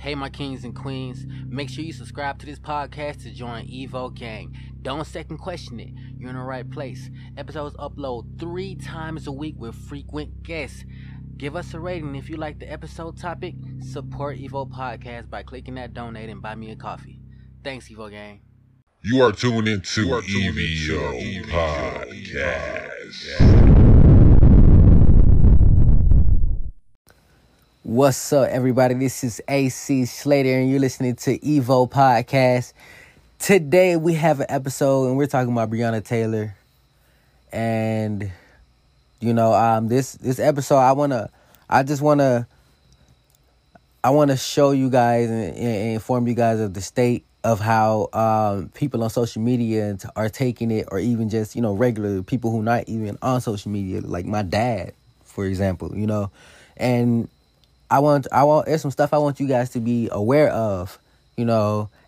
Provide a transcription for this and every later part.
Hey, my kings and queens, make sure you subscribe to this podcast to join Evo Gang. Don't second question it. You're in the right place. Episodes upload 3 times a week with frequent guests. Give us a rating if you like the episode topic. Support Evo Podcast by clicking that donate and buy me a coffee. Thanks, Evo Gang. You are tuned into Evo Podcast. What's up, everybody? This is AC Slater, and you're listening to Evo Podcast. Today, we have an episode, and we're talking about Breonna Taylor. And you know, this episode, I want to show you guys and inform you guys of the state of how people on social media are taking it, or even just regular people who not even on social media, like my dad, for example. And there's some stuff I want you guys to be aware of,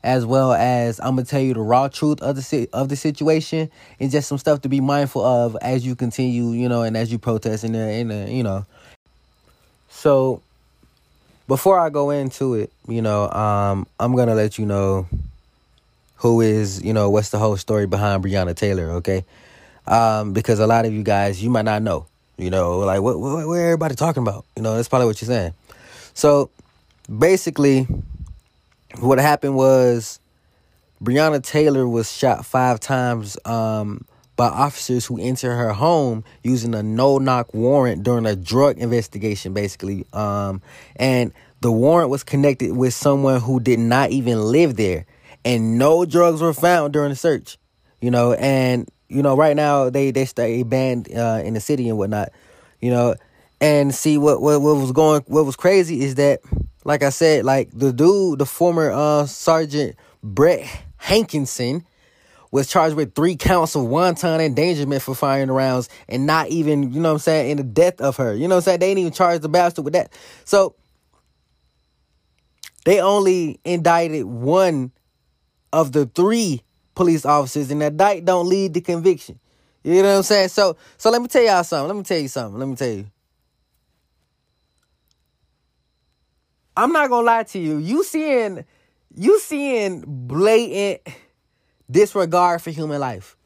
as well as I'm going to tell you the raw truth of the situation, and just some stuff to be mindful of as you continue, and as you protest . So before I go into it, I'm going to let you know who is, what's the whole story behind Breonna Taylor. Okay. Because a lot of you guys, you might not know, like what everybody talking about, that's probably what you're saying. So, basically, what happened was Breonna Taylor was shot 5 times by officers who entered her home using a no-knock warrant during a drug investigation, basically. And the warrant was connected with someone who did not even live there, and no drugs were found during the search, and, right now they stay banned in the city and whatnot, And see, what was crazy is that, like I said, like the former Sergeant Brett Hankinson was charged with 3 counts of wanton endangerment for firing rounds, and not even, in the death of her. They didn't even charge the bastard with that. So they only indicted one of the 3 police officers, and that indictment don't lead to conviction. So let me tell y'all something. Let me tell you. I'm not going to lie to you. You seeing blatant disregard for human life.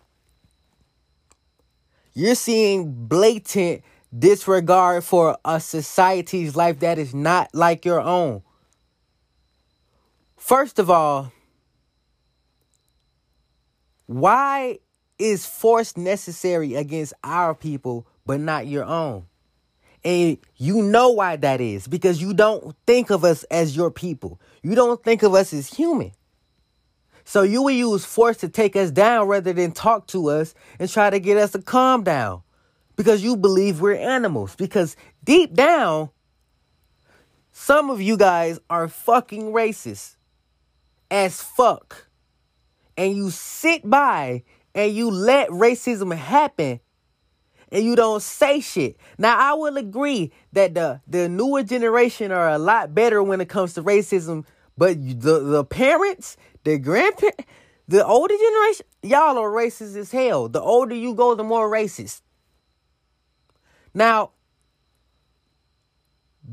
You're seeing blatant disregard for a society's life that is not like your own. First of all, why is force necessary against our people but not your own? And you know why that is, because you don't think of us as your people. You don't think of us as human. So you will use force to take us down rather than talk to us and try to get us to calm down, because you believe we're animals. Because deep down, some of you guys are fucking racist as fuck. And you sit by and you let racism happen, and you don't say shit. Now, I will agree that the newer generation are a lot better when it comes to racism. But the parents, the grandparents, the older generation, y'all are racist as hell. The older you go, the more racist. Now,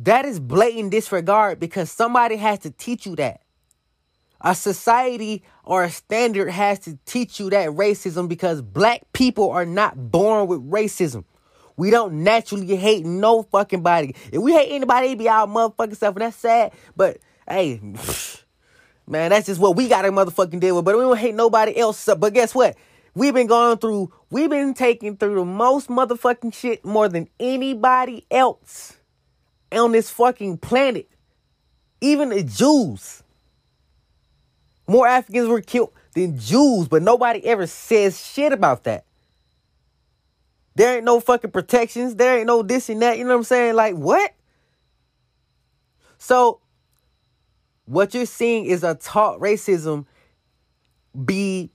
that is blatant disregard, because somebody has to teach you that. A society or a standard has to teach you that racism, because black people are not born with racism. We don't naturally hate no fucking body. If we hate anybody, it be our motherfucking self, and that's sad. But, hey, man, that's just what we got to motherfucking deal with. But we don't hate nobody else. But guess what? We've been taking through the most motherfucking shit more than anybody else on this fucking planet. Even the Jews. More Africans were killed than Jews, but nobody ever says shit about that. There ain't no fucking protections. There ain't no this and that. You know what I'm saying? Like, what? So, what you're seeing is a taught racism be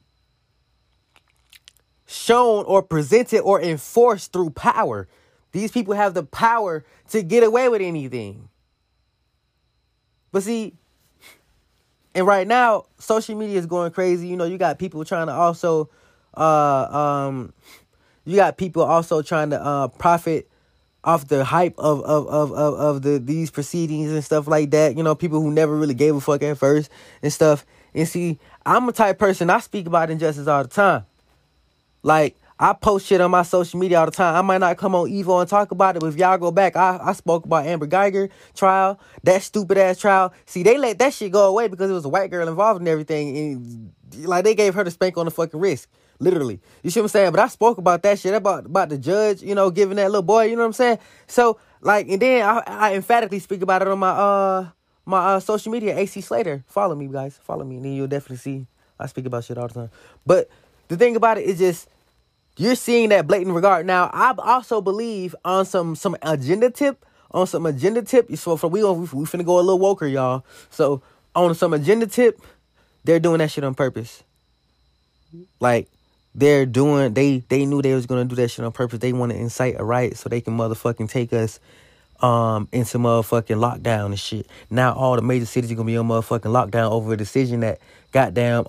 shown or presented or enforced through power. These people have the power to get away with anything. But see, and right now, social media is going crazy. You got people trying to also, profit off the hype of these proceedings and stuff like that. You know, people who never really gave a fuck at first and stuff. And see, I'm a type person, I speak about injustice all the time. Like, I post shit on my social media all the time. I might not come on Evo and talk about it, but if y'all go back, I spoke about Amber Geiger trial, that stupid-ass trial. See, they let that shit go away because it was a white girl involved in everything. And, like, they gave her the spank on the fucking wrist, literally. You see what I'm saying? But I spoke about that shit, about the judge, you know, giving that little boy, you know what I'm saying? So, like, and then I emphatically speak about it on my, my social media, AC Slater. Follow me, guys. Follow me, and then you'll definitely see. I speak about shit all the time. But the thing about it is just... you're seeing that blatant regard. Now, I also believe on some agenda tip. So we finna go a little woker, y'all. So on some agenda tip, they're doing that shit on purpose. Like, they knew they was gonna do that shit on purpose. They want to incite a riot so they can motherfucking take us into motherfucking lockdown and shit. Now all the major cities are gonna be on motherfucking lockdown over a decision that goddamn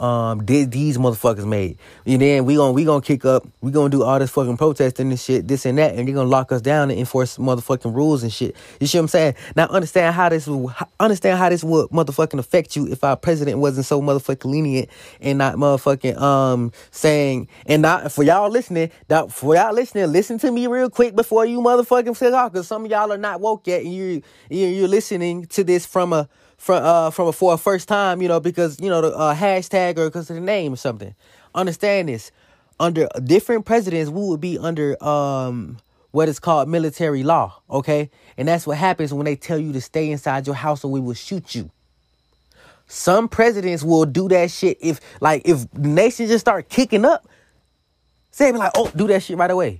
these motherfuckers made. And then we gonna kick up, we gonna do all this fucking protesting and shit, this and that, and they're gonna lock us down and enforce motherfucking rules and shit. You see what I'm saying? Now understand how this would motherfucking affect you if our president wasn't so motherfucking lenient and not motherfucking saying, and not for y'all listening, listen to me real quick before you motherfucking sit off, because some of y'all are not woke yet, and you're listening to this for a first time, you know, because, you know, the hashtag or because of the name or something. Understand this. Under different presidents, we would be under what is called military law, okay? And that's what happens when they tell you to stay inside your house or we will shoot you. Some presidents will do that shit if the nation just start kicking up. Say, like, oh, do that shit right away.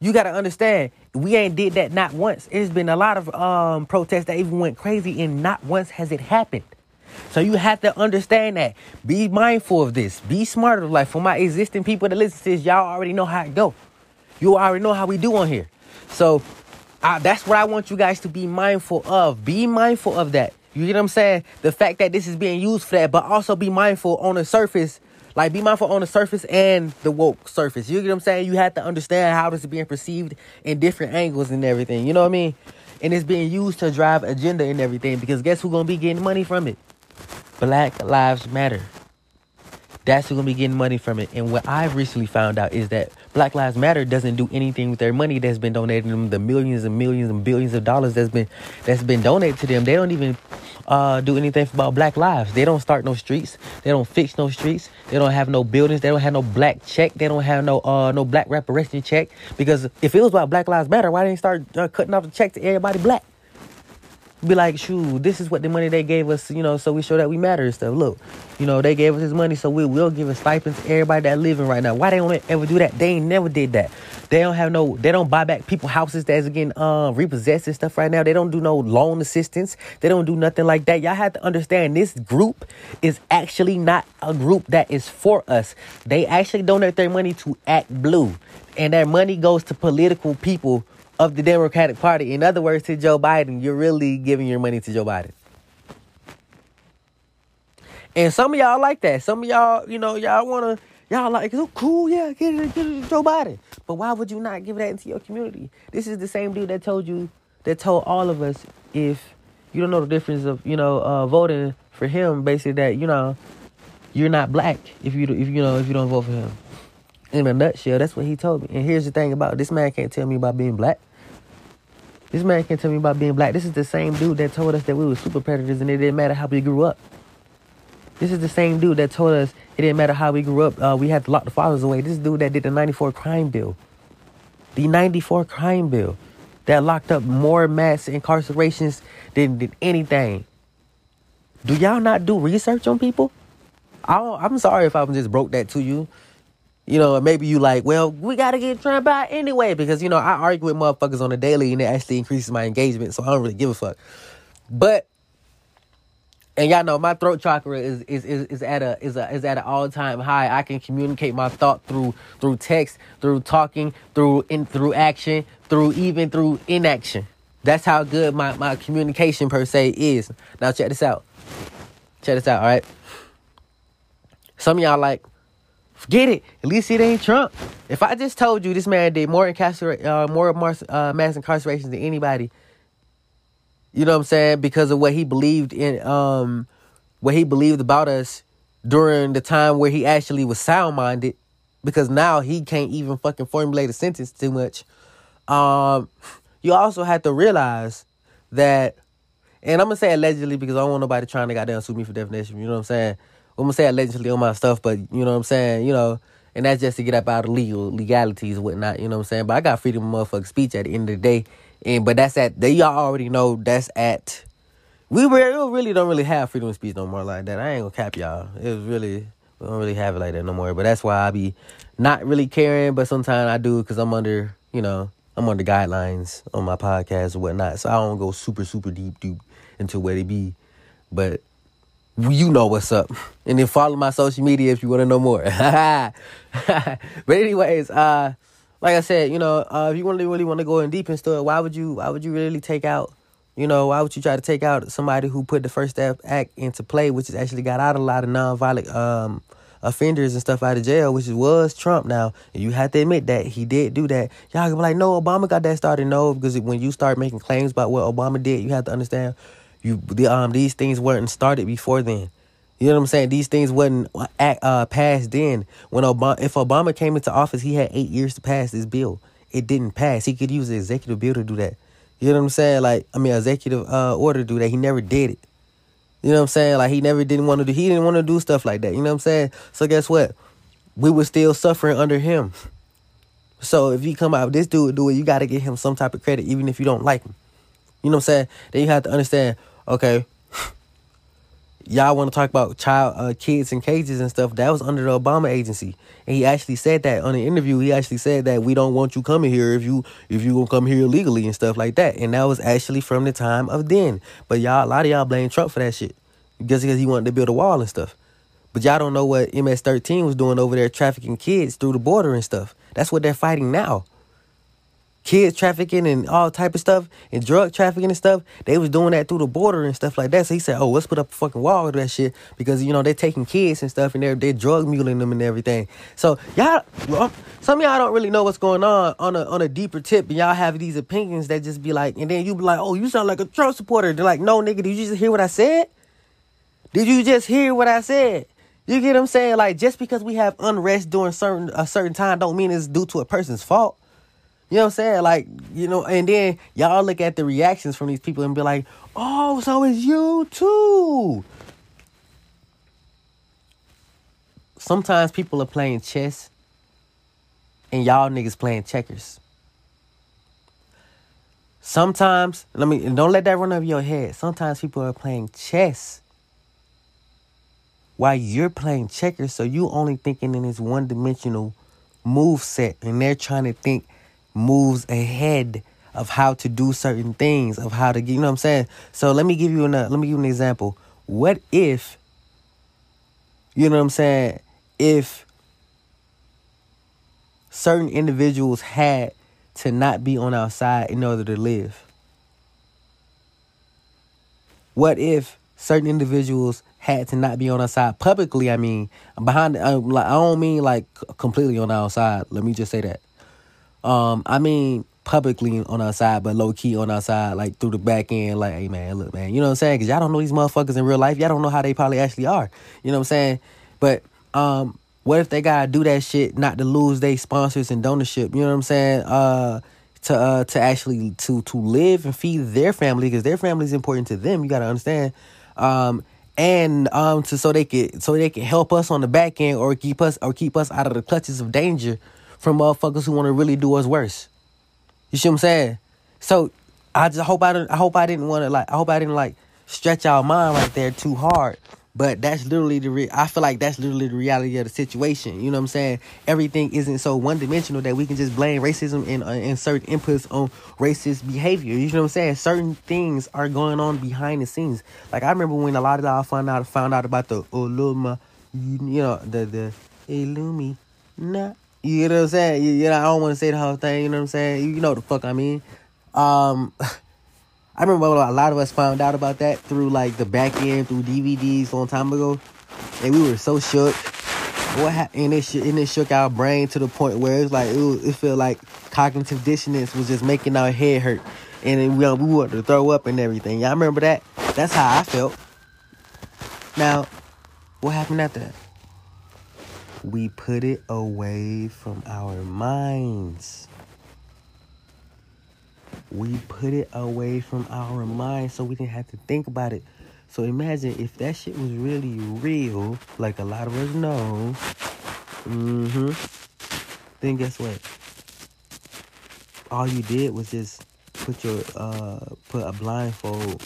You got to understand, we ain't did that not once. It's been a lot of protests that even went crazy, and not once has it happened. So you have to understand that. Be mindful of this. Be smarter. Like, for my existing people that listen to this, y'all already know how it go. You already know how we do on here. So that's what I want you guys to be mindful of. Be mindful of that. You get what I'm saying? The fact that this is being used for that, but also be mindful on the surface. Like, be mindful on the surface and the woke surface. You get what I'm saying? You have to understand how this is being perceived in different angles and everything. You know what I mean? And it's being used to drive agenda and everything. Because guess who's going to be getting money from it? Black Lives Matter. That's who's going to be getting money from it. And what I've recently found out is that Black Lives Matter doesn't do anything with their money that's been donated to them. The millions and millions and billions of dollars that's been donated to them. They don't even... do anything about black lives. They don't start no streets. They don't fix no streets. They don't have no buildings. They don't have no black check. They don't have no black reparation check. Because if it was about Black Lives Matter, why didn't they start cutting off the check to everybody black? Be like, shoot, this is what the money they gave us, you know, so we show that we matter and stuff. Look, you know, they gave us this money, so we will give a stipend to everybody that living right now. Why they don't ever do that? They ain't never did that. They don't buy back people houses that's getting repossessed and stuff right now. They don't do no loan assistance. They don't do nothing like that. Y'all have to understand, this group is actually not a group that is for us. They actually donate their money to Act Blue, and that money goes to political people of the Democratic Party. In other words, to Joe Biden. You're really giving your money to Joe Biden. And some of y'all like that. Some of y'all, you know, y'all like, oh, cool, yeah, get it, Joe Biden. But why would you not give that into your community? This is the same dude that told all of us, if you don't know the difference of, you know, voting for him, basically that, you know, you're not black if you don't vote for him. In a nutshell, that's what he told me. And here's the thing about this man can't tell me about being black. This man can't tell me about being black. This is the same dude that told us that we were super predators and it didn't matter how we grew up. This is the same dude that told us it didn't matter how we grew up. We had to lock the fathers away. This dude that did the 94 crime bill. The 94 crime bill that locked up more mass incarcerations than anything. Do y'all not do research on people? I'm sorry if I just broke that to you. You know, maybe you like, well, we got to get Trump out anyway because, you know, I argue with motherfuckers on the daily and it actually increases my engagement, so I don't really give a fuck. But, and y'all know my throat chakra is at an all-time high. I can communicate my thought through text, through talking, through action, through inaction. That's how good my communication per se is. Now check this out. All right? Some of y'all like, Forget it. At least it ain't Trump. If I just told you this man did more mass incarcerations than anybody, you know what I'm saying, because of what he believed in, what he believed about us during the time where he actually was sound-minded, because now he can't even fucking formulate a sentence too much. You also have to realize that, and I'm going to say allegedly because I don't want nobody trying to goddamn sue me for defamation, you know what I'm saying? I'm going to say allegedly on my stuff, but you know what I'm saying, you know, and that's just to get up out of legalities and whatnot, you know what I'm saying? But I got freedom of motherfucking speech at the end of the day, but that's at, y'all already know that's at, we really don't really have freedom of speech no more like that. I ain't going to cap y'all. It was really, we don't really have it like that no more, but that's why I be not really caring, but sometimes I do because I'm under, you know, I'm under guidelines on my podcast and whatnot, so I don't go super deep into where they be, but you know what's up. And then follow my social media if you want to know more. But anyways, like I said, you know, if you really want to go in deep and stuff, why would you really take out, you know, why would you try to take out somebody who put the First Step Act into play, which has actually got out a lot of nonviolent offenders and stuff out of jail, which was Trump now. And you have to admit that he did do that. Y'all can be like, no, Obama got that started. No, because when you start making claims about what Obama did, you have to understand these things weren't started before then. You know what I'm saying? These things wasn't passed then. When if Obama came into office, he had 8 years to pass this bill. It didn't pass. He could use an executive bill to do that. You know what I'm saying? Executive order to do that. He never did it. You know what I'm saying? Like, he didn't want to do stuff like that. You know what I'm saying? So guess what? We were still suffering under him. So if you come out, this dude do it, you got to give him some type of credit, even if you don't like him. You know what I'm saying? Then you have to understand, okay, y'all want to talk about kids in cages and stuff. That was under the Obama agency. And he actually said that on an interview. He actually said that we don't want you coming here if you going to come here illegally and stuff like that. And that was actually from the time of then. But y'all, a lot of y'all blame Trump for that shit because he wanted to build a wall and stuff. But y'all don't know what MS-13 was doing over there, trafficking kids through the border and stuff. That's what they're fighting now. Kids trafficking and all type of stuff and drug trafficking and stuff. They was doing that through the border and stuff like that. So he said, oh, let's put up a fucking wall with that shit because, you know, they're taking kids and stuff and they're drug muling them and everything. So y'all, some of y'all don't really know what's going on a deeper tip. And y'all have these opinions that just be like, and then you be like, oh, you sound like a Trump supporter. They're like, no, nigga, did you just hear what I said? Did you just hear what I said? You get what I'm saying? Like, just because we have unrest during a certain time don't mean it's due to a person's fault. You know what I'm saying? Like, you know, and then y'all look at the reactions from these people and be like, oh, so it's you too. Sometimes people are playing chess and y'all niggas playing checkers. Sometimes, don't let that run over your head. Sometimes people are playing chess while you're playing checkers. So you only thinking in this one-dimensional move set, and they're trying to think moves ahead of how to do certain things, of how to get, you know what I'm saying? So let me give you an example. What if, you know what I'm saying, if certain individuals had to not be on our side in order to live? What if certain individuals had to not be on our side publicly? I mean, I don't mean like completely on our side. Let me just say that. I mean publicly on our side, but low-key on our side, like through the back end, like, hey, man, look, man, you know what I'm saying? Because y'all don't know these motherfuckers in real life. Y'all don't know how they probably actually are. You know what I'm saying? But what if they got to do that shit not to lose their sponsors and donorship, you know what I'm saying, to actually to live and feed their family, because their family is important to them. You got to understand. So they could help us on the back end or keep us out of the clutches of danger from motherfuckers who want to really do us worse. You see what I'm saying? So I just hope I didn't stretch our mind right there too hard. But that's literally I feel like that's literally the reality of the situation. You know what I'm saying? Everything isn't so one-dimensional that we can just blame racism and certain inputs on racist behavior. You know what I'm saying? Certain things are going on behind the scenes. Like, I remember when a lot of y'all found out about the Illuma, you know, the Illumina. You know what I'm saying? You know, I don't want to say the whole thing. You know what I'm saying? You know what the fuck I mean. I remember a lot of us found out about that through, like, the back end, through DVDs a long time ago. And we were so shook. And it shook our brain to the point where it's like it felt like cognitive dissonance was just making our head hurt, and then we wanted to throw up and everything. Y'all remember that? That's how I felt. Now, what happened after that? We put it away from our minds. We put it away from our minds so we didn't have to think about it. So imagine if that shit was really real, like a lot of us know, then guess what? All you did was just put your put a blindfold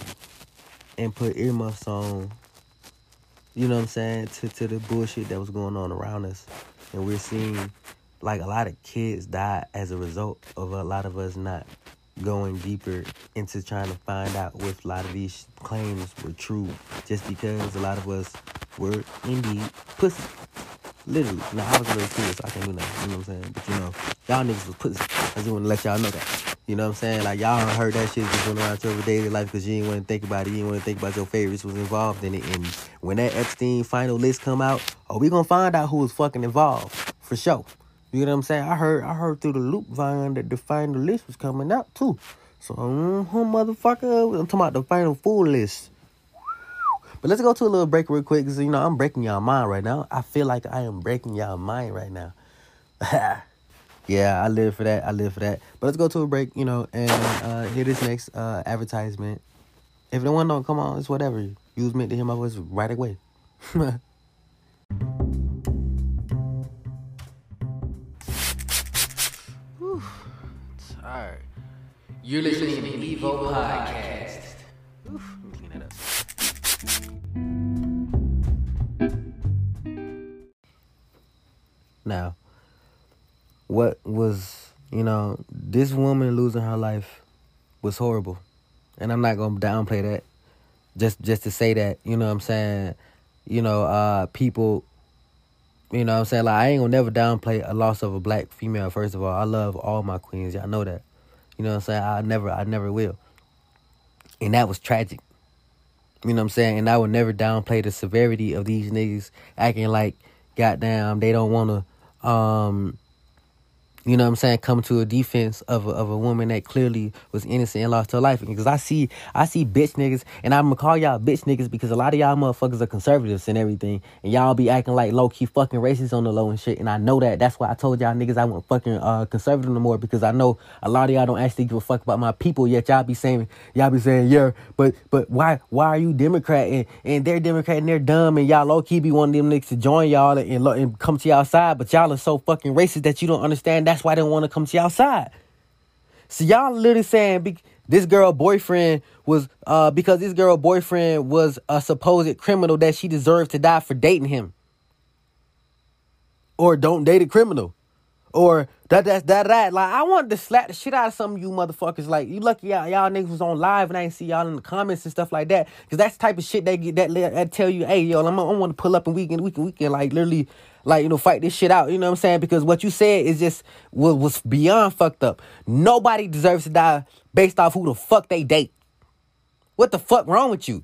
and put earmuffs on, you know what I'm saying, to the bullshit that was going on around us. And we're seeing, like, a lot of kids die as a result of a lot of us not going deeper into trying to find out if a lot of these claims were true, just because a lot of us were indeed pussy. Literally. Now, I was a little kid, so I can't do nothing, you know what I'm saying? But, you know, y'all niggas was pussy. I just want to let y'all know that. You know what I'm saying? Like, y'all heard that shit just going around your everyday life because you didn't want to think about it. You didn't want to think about your favorites was involved in it. And when that Epstein final list come out, we going to find out who was fucking involved, for sure. You know what I'm saying? I heard through the loop vine that the final list was coming out too. So, motherfucker, I'm talking about the final full list. But let's go to a little break real quick, because, you know, I'm breaking y'all mind right now. I feel like I am breaking y'all mind right now. Yeah, I live for that. But let's go to a break, you know, and hear this next advertisement. If the one don't come on, it's whatever. You was meant to hear my voice right away. Alright. You're listening to the Evo Podcast. Oof, let me clean that up. Now, what was, you know, this woman losing her life was horrible. And I'm not going to downplay that. Just to say that, you know what I'm saying? You know, people... You know what I'm saying? Like, I ain't gonna never downplay a loss of a black female, first of all. I love all my queens. Y'all know that. You know what I'm saying? I never will. And that was tragic. You know what I'm saying? And I would never downplay the severity of these niggas acting like, goddamn, they don't want to, you know what I'm saying, come to a defense of a woman that clearly was innocent and lost her life. Because I see bitch niggas, and I'm going to call y'all bitch niggas because a lot of y'all motherfuckers are conservatives and everything. And y'all be acting like low-key fucking racist on the low and shit. And I know that. That's why I told y'all niggas I wasn't fucking conservative no more, because I know a lot of y'all don't actually give a fuck about my people, yet y'all be saying, yeah, but why are you Democrat? And they're Democrat and they're dumb, and y'all low-key be one of them niggas to join y'all and come to y'all side, but y'all are so fucking racist that you don't understand that. That's why they don't want to come to y'all side. So y'all literally saying this girl boyfriend was because this girl boyfriend was a supposed criminal that she deserved to die for dating him. Or don't date a criminal. Or that. Like, I wanted to slap the shit out of some of you motherfuckers. Like, you lucky y'all niggas was on live and I ain't see y'all in the comments and stuff like that. Because that's the type of shit they get that tell you, hey, yo, I want to pull up and we can like literally, like, you know, fight this shit out. You know what I'm saying? Because what you said is just was beyond fucked up. Nobody deserves to die based off who the fuck they date. What the fuck wrong with you?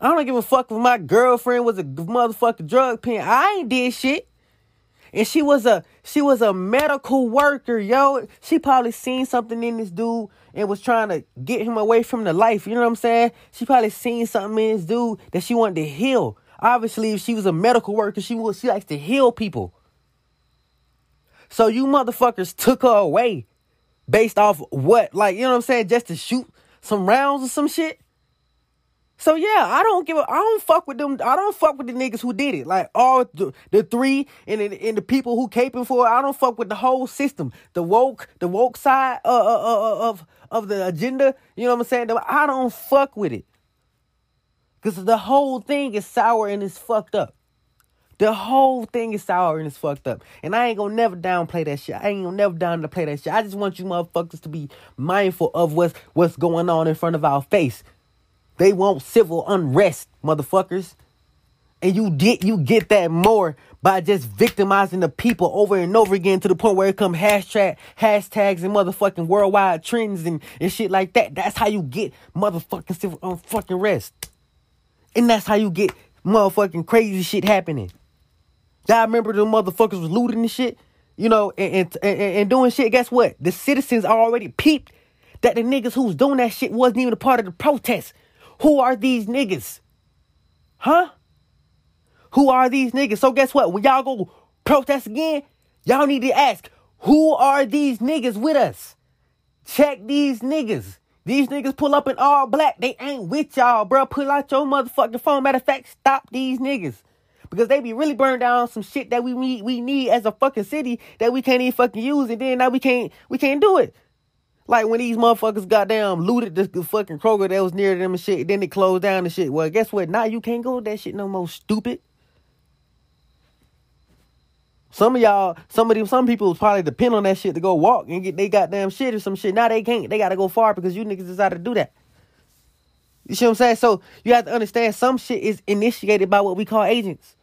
I don't give a fuck if my girlfriend was a motherfucking drug pen. I ain't did shit. And she was a medical worker, yo. She probably seen something in this dude and was trying to get him away from the life. You know what I'm saying? She probably seen something in this dude that she wanted to heal. Obviously, if she was a medical worker, she likes to heal people. So you motherfuckers took her away based off what? Like, you know what I'm saying? Just to shoot some rounds or some shit? So, yeah, I don't fuck with them. I don't fuck with the niggas who did it. Like, all the three and the people who caping for it. I don't fuck with the whole system. The woke side of the agenda. You know what I'm saying? I don't fuck with it. Because the whole thing is sour and it's fucked up. The whole thing is sour and it's fucked up. And I ain't gonna never downplay that shit. I ain't gonna never downplay that shit. I just want you motherfuckers to be mindful of what's going on in front of our face. They want civil unrest, motherfuckers. And you get that more by just victimizing the people over and over again to the point where it come hashtags and motherfucking worldwide trends and shit like that. That's how you get motherfucking civil unrest. And that's how you get motherfucking crazy shit happening. Y'all remember the motherfuckers was looting and shit, you know, and doing shit. Guess what? The citizens already peeped that the niggas who's doing that shit wasn't even a part of the protest. Who are these niggas? Huh? Who are these niggas? So guess what? When y'all go protest again, y'all need to ask, who are these niggas with us? Check these niggas. These niggas pull up in all black. They ain't with y'all, bro. Pull out your motherfucking phone. Matter of fact, stop these niggas. Because they be really burned down some shit that we need as a fucking city that we can't even fucking use. And then now we can't do it. Like when these motherfuckers goddamn looted the fucking Kroger that was near them and shit. Then they closed down and shit. Well, guess what? Now you can't go to that shit no more, stupid. Some people probably depend on that shit to go walk and get they goddamn shit or some shit. Now they can't. They got to go far because you niggas decided to do that. You see what I'm saying? So you have to understand some shit is initiated by what we call agents.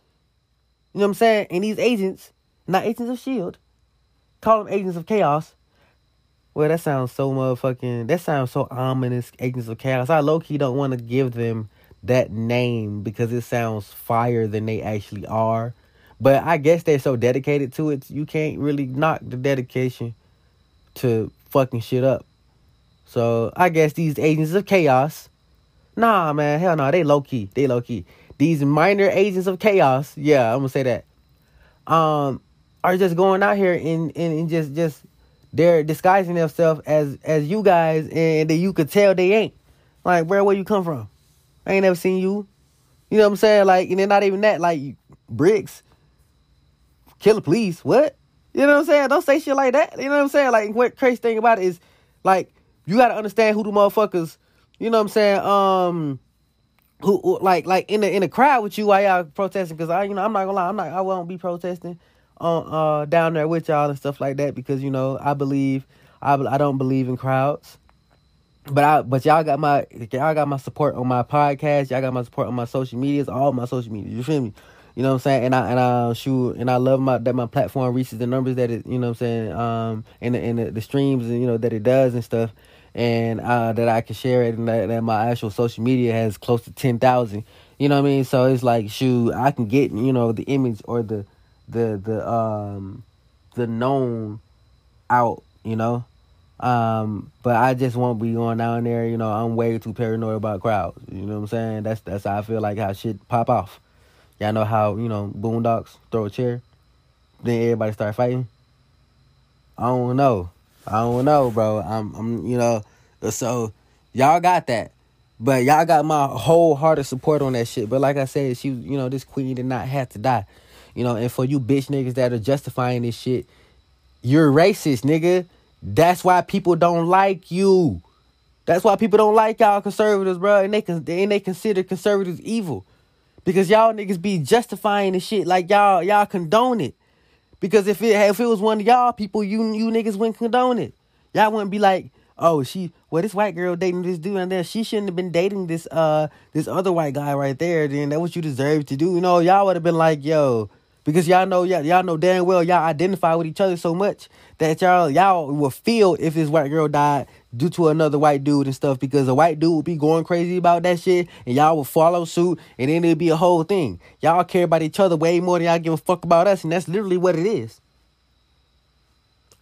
You know what I'm saying? And these agents, not agents of S.H.I.E.L.D., call them agents of chaos. Well, that sounds so motherfucking, that sounds so ominous, agents of chaos. I low-key don't want to give them that name because it sounds fire than they actually are. But I guess they're so dedicated to it, you can't really knock the dedication to fucking shit up. So I guess these agents of chaos. Nah, man, hell no, they low-key. They low-key. These minor agents of chaos, yeah, I'm gonna say that, are just going out here and just they're disguising themselves as you guys, and that you could tell they ain't. Like, where you come from? I ain't never seen you. You know what I'm saying? Like, and they're not even that, like, bricks. Killer police, what? You know what I'm saying? Don't say shit like that. You know what I'm saying? Like, what crazy thing about it is, like, you got to understand who the motherfuckers, you know what I'm saying, who like in the crowd with you while y'all protesting, because I, you know, I'm not gonna lie, I won't be protesting down there with y'all and stuff like that, because, you know, I don't believe in crowds. But y'all got my support on my podcast, y'all got my support on my social medias, all my social media, you feel me? You know what I'm saying? And I love that my platform reaches the numbers that it, you know what I'm saying, and the streams, and, you know, that it does and stuff, and that I can share it, and that my actual social media has close to 10,000. You know what I mean? So it's like, shoot, I can get, you know, the image or the known out, you know. But I just won't be going down there, you know, I'm way too paranoid about crowds. You know what I'm saying? That's how I feel like how shit pop off. Y'all know how, you know, Boondocks throw a chair, then everybody start fighting. I don't know, bro. I'm, you know, so y'all got that, but y'all got my wholehearted support on that shit. But like I said, she, you know, this queen did not have to die, you know. And for you bitch niggas that are justifying this shit, you're racist, nigga. That's why people don't like you. That's why people don't like y'all conservatives, bro. And they consider conservatives evil. Because y'all niggas be justifying the shit like y'all condone it. Because if it was one of y'all people, you niggas wouldn't condone it. Y'all wouldn't be like, oh, this white girl dating this dude and there, she shouldn't have been dating this other white guy right there. Then that's what you deserve to do. You know, y'all would have been like, yo, because y'all know damn well y'all identify with each other so much that y'all will feel if this white girl died due to another white dude and stuff, because a white dude would be going crazy about that shit, and y'all would follow suit, and then it'd be a whole thing. Y'all care about each other way more than y'all give a fuck about us, and that's literally what it is.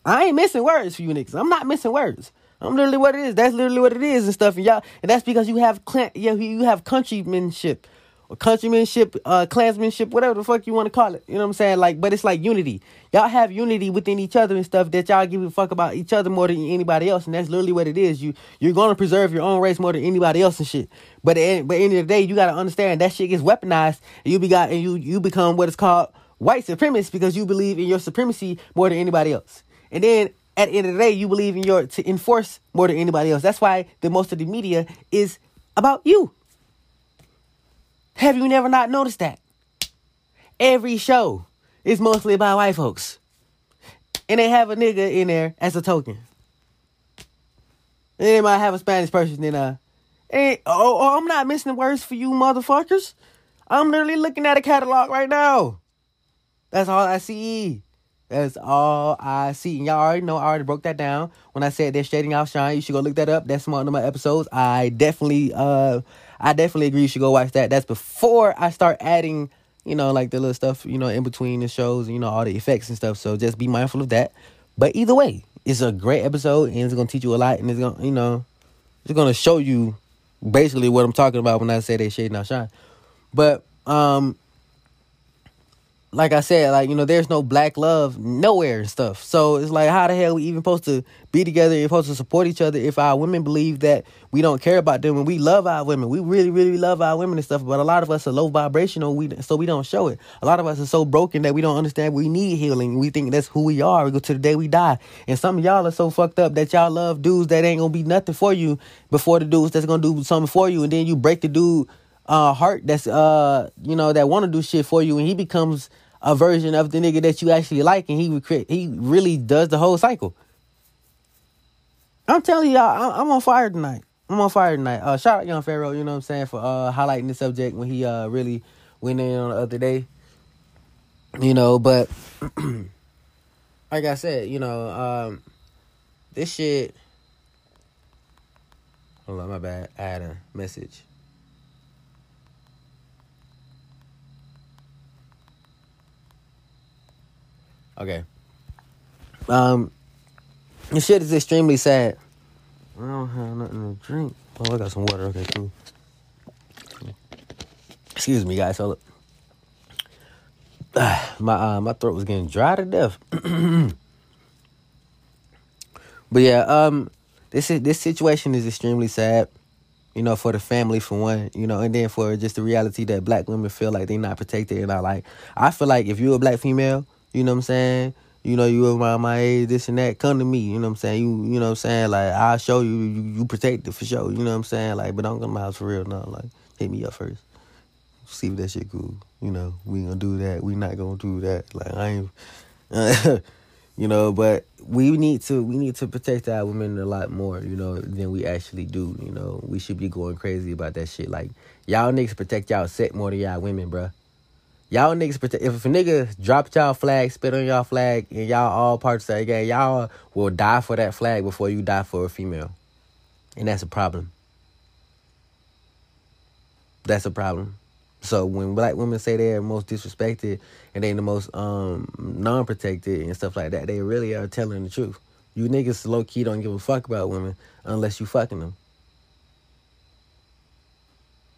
I ain't missing words for you niggas. I'm not missing words. I'm literally what it is. That's literally what it is and stuff. And that's because you have countrymanship. Or countrymanship, clansmanship, whatever the fuck you want to call it. You know what I'm saying? Like, but it's like unity. Y'all have unity within each other and stuff, that y'all give a fuck about each other more than anybody else. And that's literally what it is. You're going to preserve your own race more than anybody else and shit. But at the end of the day, you got to understand that shit gets weaponized. And you become what is called white supremacist, because you believe in your supremacy more than anybody else. And then at the end of the day, you believe in your to enforce more than anybody else. That's why the most of the media is about you. Have you never not noticed that? Every show is mostly about white folks. And they have a nigga in there as a token. And they might have a Spanish person in there. I'm not missing words for you motherfuckers. I'm literally looking at a catalog right now. That's all I see. That's all I see. And y'all already know, I already broke that down. When I said they're shading out shine, you should go look that up. That's one of my episodes. I definitely I definitely agree you should go watch that. That's before I start adding, you know, like the little stuff, you know, in between the shows, you know, all the effects and stuff. So just be mindful of that. But either way, it's a great episode and it's going to teach you a lot. And it's going to, you know, it's going to show you basically what I'm talking about when I say they shade not shine. But like I said, like, you know, there's no black love nowhere and stuff. So it's like, how the hell we even supposed to be together? We're supposed to support each other if our women believe that we don't care about them. And we love our women. We really, really love our women and stuff. But a lot of us are low vibrational, so we don't show it. A lot of us are so broken that we don't understand we need healing. We think that's who we are. We go to the day we die. And some of y'all are so fucked up that y'all love dudes that ain't going to be nothing for you before the dudes that's going to do something for you. And then you break the dude heart that's, you know, that want to do shit for you. And he becomes a version of the nigga that you actually like. And he really does the whole cycle. I'm telling y'all, I'm on fire tonight. Shout out Young Pharaoh, you know what I'm saying, for highlighting the subject when he really went in on the other day. You know, but like I said, you know, this shit. Hold on, my bad. I had a message. Okay. This shit is extremely sad. I don't have nothing to drink. Oh, I got some water. Okay, cool. Excuse me, guys. Hold up. My throat was getting dry to death. But yeah, this situation is extremely sad. You know, for the family, for one, you know, and then for just the reality that black women feel like they're not protected. And I feel like if you're a black female, you know what I'm saying? You know, you around my age, this and that, come to me. You know what I'm saying? You know what I'm saying? Like, I'll show you, you protect it for sure. You know what I'm saying? Like, but don't come to my house for real. No, like, hit me up first. See if that shit cool. You know, we gonna do that. We not gonna do that. Like, I ain't, you know, but we need to protect our women a lot more, you know, than we actually do. You know, we should be going crazy about that shit. Like, y'all niggas protect y'all set more than y'all women, bruh. Y'all niggas protect. If a nigga drop y'all flag, spit on y'all flag, and y'all all parts of that game, y'all will die for that flag before you die for a female. And that's a problem. So when black women say they're most disrespected and they the most non-protected and stuff like that, they really are telling the truth. You niggas low-key don't give a fuck about women unless you fucking them.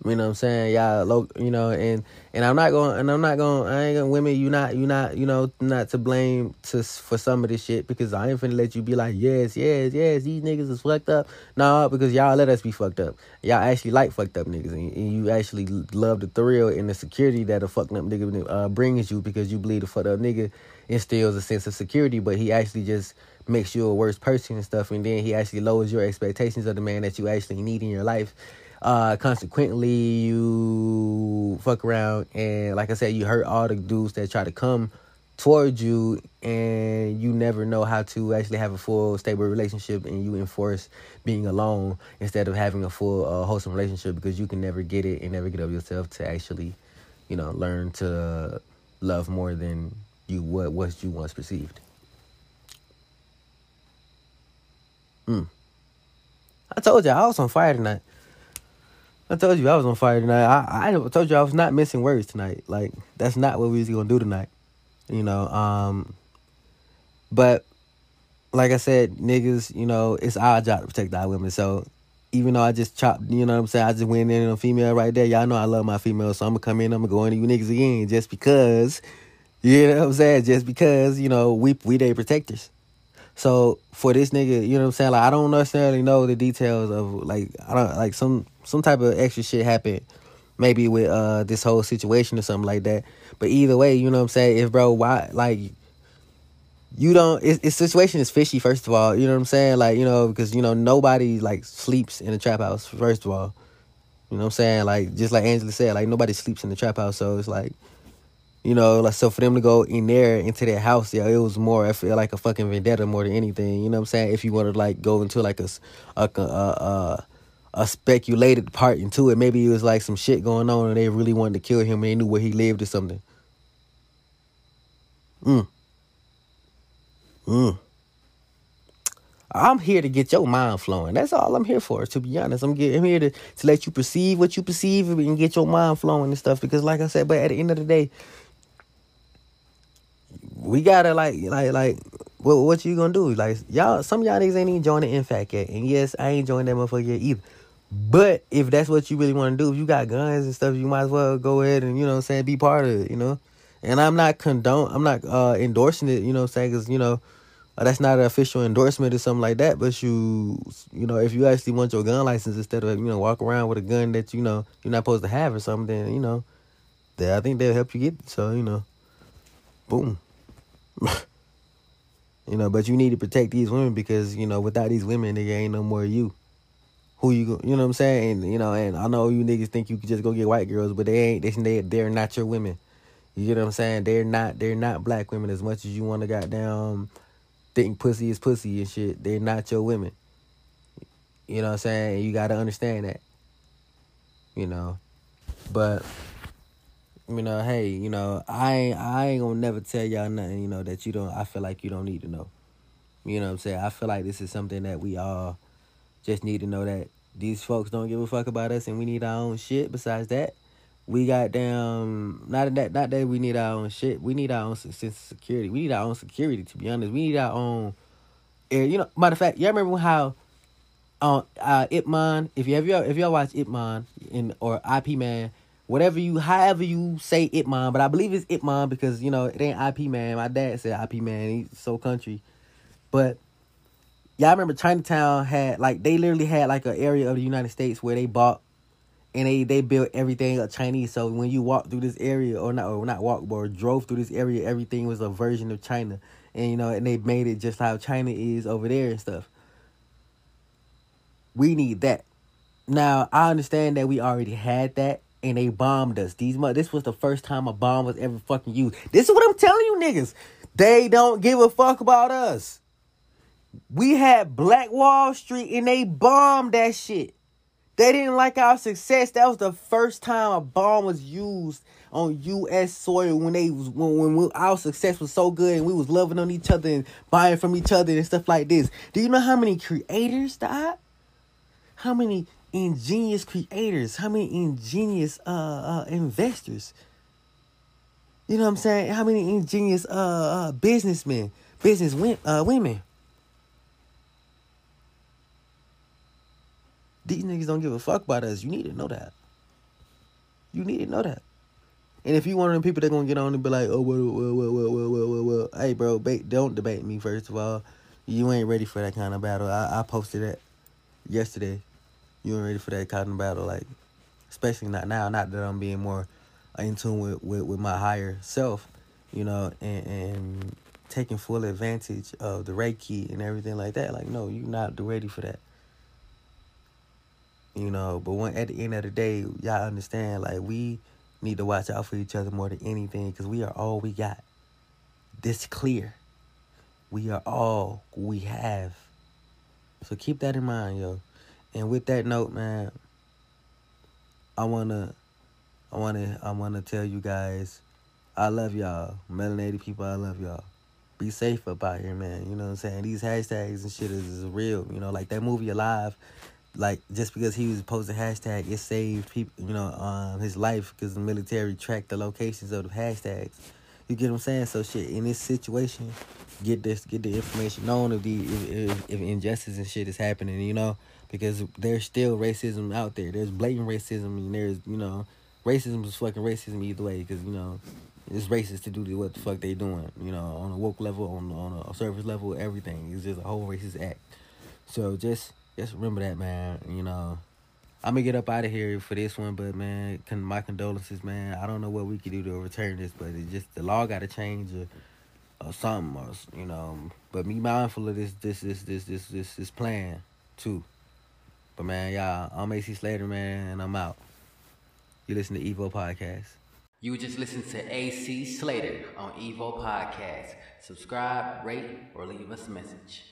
You know what I'm saying, y'all. You know, and I'm not going. Women, you not. You know, not to blame for some of this shit because I ain't finna let you be like, yes. These niggas is fucked up. Nah, because y'all let us be fucked up. Y'all actually like fucked up niggas, and you actually love the thrill and the security that a fucked up nigga brings you because you believe the fucked up nigga instills a sense of security, but he actually just makes you a worse person and stuff, and then he actually lowers your expectations of the man that you actually need in your life. Consequently, you fuck around and, like I said, you hurt all the dudes that try to come towards you, and you never know how to actually have a full, stable relationship, and you enforce being alone instead of having a full, wholesome relationship because you can never get it and never get over yourself to actually, you know, learn to love more than you what you once perceived. I told you I was on fire tonight. I told you I was not missing words tonight. Like, that's not what we was going to do tonight. You know, but like I said, niggas, you know, it's our job to protect our women. So even though I just chopped, you know what I'm saying, I just went in on a female right there. Y'all know I love my female, so I'm going to come in, I'm going to go into you niggas again just because, you know what I'm saying, you know, we they protectors. So for this nigga, you know what I'm saying? Like, I don't necessarily know the details of, like, I don't, like, some type of extra shit happened maybe with this whole situation or something like that. But either way, you know what I'm saying? If, bro, why, like, you don't, it's situation is fishy, first of all. You know what I'm saying? Like, you know, because, you know, nobody, like, sleeps in a trap house, first of all. You know what I'm saying? Like, just like Angela said, like, nobody sleeps in the trap house. So it's like, you know, like, so for them to go in there into their house, yeah, it was more, I feel like a fucking vendetta more than anything. You know what I'm saying? If you want to, like, go into, like, a speculated part into it, maybe it was, like, some shit going on and they really wanted to kill him and they knew where he lived or something. I'm here to get your mind flowing. That's all I'm here for, to be honest. I'm here to let you perceive what you perceive and get your mind flowing and stuff. Because like I said, but at the end of the day, we gotta what you gonna do? Like, y'all, some of y'all niggas ain't even joined the NFAC yet. And yes, I ain't joined that motherfucker yet either. But if that's what you really want to do, if you got guns and stuff, you might as well go ahead and, you know what I'm saying, be part of it, you know? And I'm not endorsing it, you know what I'm saying? Because, you know, that's not an official endorsement or something like that. But you know, if you actually want your gun license instead of, you know, walk around with a gun that, you know, you're not supposed to have or something, then, you know, I think they'll help you get it. So, you know, boom. You know, but you need to protect these women because, you know, without these women, nigga, ain't no more you. Who you know what I'm saying? And, you know, and I know you niggas think you can just go get white girls, but they're not your women. You get what I'm saying? They're not black women as much as you want to goddamn think pussy is pussy and shit. They're not your women. You know what I'm saying? You got to understand that. You know, but, you know, hey, you know, I ain't gonna never tell y'all nothing, you know, that you don't, I feel like you don't need to know. You know what I'm saying? I feel like this is something that we all just need to know, that these folks don't give a fuck about us and we need our own shit. Besides that, we got damn, not that we need our own shit. We need our own sense of security. We need our own security, to be honest. We need our own, you know, matter of fact, y'all remember how Ip Man, if y'all watch Ip Man or Ip Man, however you say Ip Man, but I believe it's Ip Man because, you know, it ain't Ip Man. My dad said Ip Man. He's so country. But y'all remember Chinatown had, like, they literally had, like, an area of the United States where they bought and they built everything Chinese. So when you walked through this area, or drove through this area, everything was a version of China. And, you know, and they made it just how China is over there and stuff. We need that. Now, I understand that we already had that. And they bombed us. This was the first time a bomb was ever fucking used. This is what I'm telling you niggas. They don't give a fuck about us. We had Black Wall Street and they bombed that shit. They didn't like our success. That was the first time a bomb was used on U.S. soil when our success was so good and we was loving on each other and buying from each other and stuff like this. Do you know how many creators died? How many ingenious creators, how many ingenious investors, you know what I'm saying, how many ingenious businessmen, women. These niggas don't give a fuck about us. You need to know that. And if you one of them people that gonna get on and be like, oh, well, hey bro, don't debate me. First of all, you ain't ready for that kind of battle. I posted that yesterday. You ain't ready for that cotton battle, like, especially not now. Not that I'm being more in tune with my higher self, you know, and taking full advantage of the Reiki and everything like that. Like, no, you're not ready for that, you know. But at the end of the day, y'all understand, like, we need to watch out for each other more than anything because we are all we got. This clear. We are all we have. So keep that in mind, yo. And with that note, man, I wanna tell you guys, I love y'all. Melanated people, I love y'all. Be safe up out here, man. You know what I'm saying? These hashtags and shit is real. You know, like that movie Alive, like, just because he was posting hashtag, it saved people, you know, his life because the military tracked the locations of the hashtags. You get what I'm saying? So shit, in this situation, get the information known of if injustice and shit is happening, you know. Because there's still racism out there. There's blatant racism. And there's, you know, racism is fucking racism either way. Because, you know, it's racist to do what the fuck they doing. You know, on a woke level, on a surface level, everything. It's just a whole racist act. So just remember that, man. You know, I'm going to get up out of here for this one. But, man, my condolences, man. I don't know what we can do to overturn this. But it's just the law got to change or something. Or, you know, but be mindful of this plan, too. But, man, y'all, I'm AC Slater, man, and I'm out. You listen to Evo Podcast. You just listen to AC Slater on Evo Podcast. Subscribe, rate, or leave us a message.